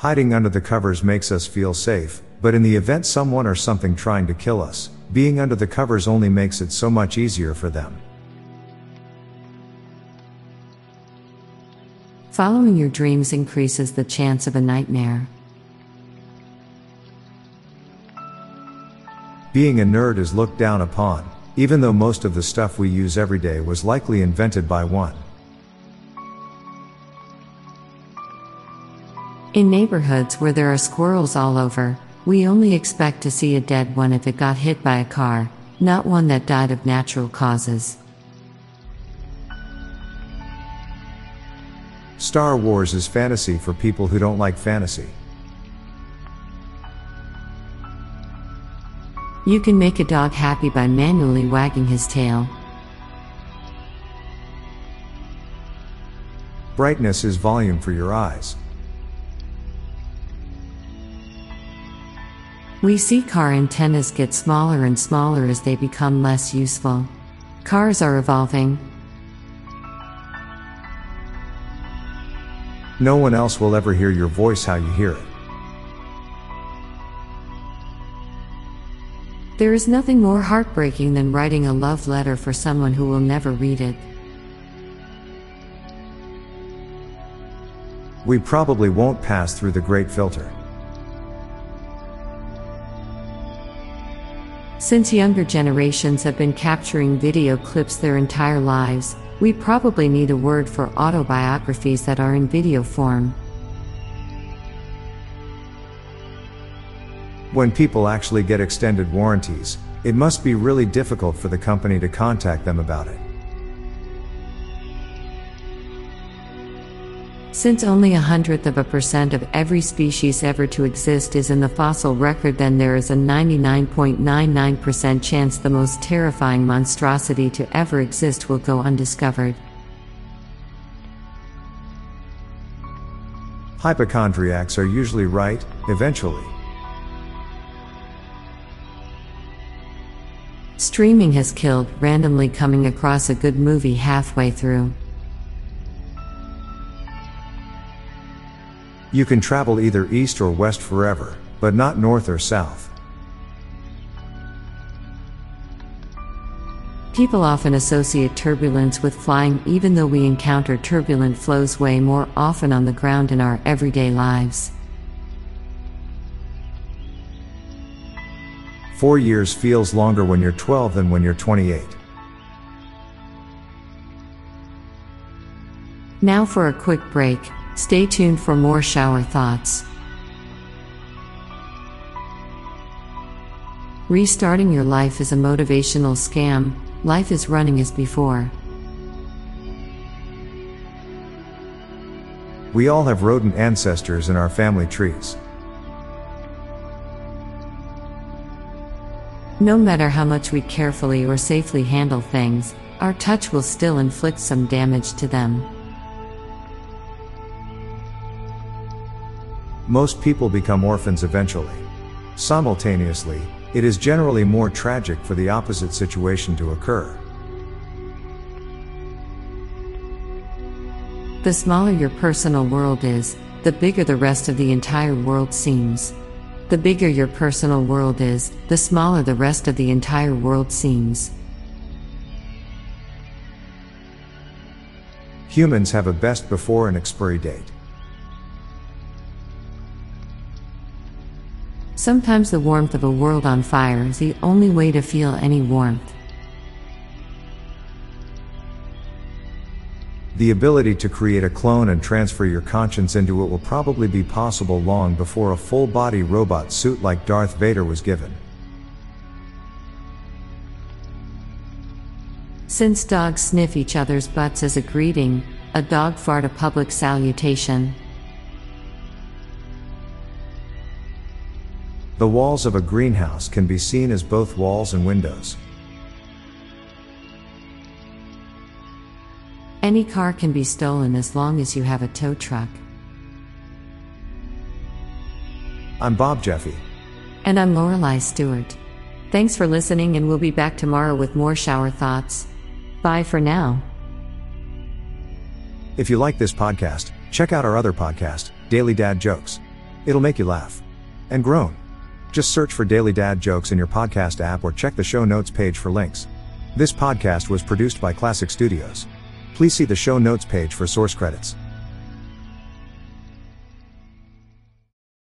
Hiding under the covers makes us feel safe, but in the event someone or something trying to kill us, being under the covers only makes it so much easier for them. Following your dreams increases the chance of a nightmare. Being a nerd is looked down upon, even though most of the stuff we use every day was likely invented by one. In neighborhoods where there are squirrels all over, we only expect to see a dead one if it got hit by a car, not one that died of natural causes. Star Wars is fantasy for people who don't like fantasy. You can make a dog happy by manually wagging his tail. Brightness is volume for your eyes. We see car antennas get smaller and smaller as they become less useful. Cars are evolving. No one else will ever hear your voice how you hear it. There is nothing more heartbreaking than writing a love letter for someone who will never read it. We probably won't pass through the great filter. Since younger generations have been capturing video clips their entire lives, we probably need a word for autobiographies that are in video form. When people actually get extended warranties, it must be really difficult for the company to contact them about it. Since only 0.1% of every species ever to exist is in the fossil record, then there is a 99.99% chance the most terrifying monstrosity to ever exist will go undiscovered. Hypochondriacs are usually right, eventually. Streaming has killed randomly coming across a good movie halfway through. You can travel either east or west forever, but not north or south. People often associate turbulence with flying, even though we encounter turbulent flows way more often on the ground in our everyday lives. 4 years feels longer when you're 12 than when you're 28. Now for a quick break. Stay tuned for more shower thoughts. Restarting your life is a motivational scam. Life is running as before. We all have rodent ancestors in our family trees. No matter how much we carefully or safely handle things, our touch will still inflict some damage to them. Most people become orphans eventually. Simultaneously, it is generally more tragic for the opposite situation to occur. The smaller your personal world is, the bigger the rest of the entire world seems. The bigger your personal world is, the smaller the rest of the entire world seems. Humans have a best before and expiry date. Sometimes the warmth of a world on fire is the only way to feel any warmth. The ability to create a clone and transfer your conscience into it will probably be possible long before a full-body robot suit like Darth Vader was given. Since dogs sniff each other's butts as a greeting, a dog fart a public salutation. The walls of a greenhouse can be seen as both walls and windows. Any car can be stolen as long as you have a tow truck. I'm Bob Jeffy. And I'm Lorelai Stewart. Thanks for listening, and we'll be back tomorrow with more shower thoughts. Bye for now. If you like this podcast, check out our other podcast, Daily Dad Jokes. It'll make you laugh. And groan. Just search for Daily Dad Jokes in your podcast app or check the show notes page for links. This podcast was produced by Klassic Studios. Please see the show notes page for source credits.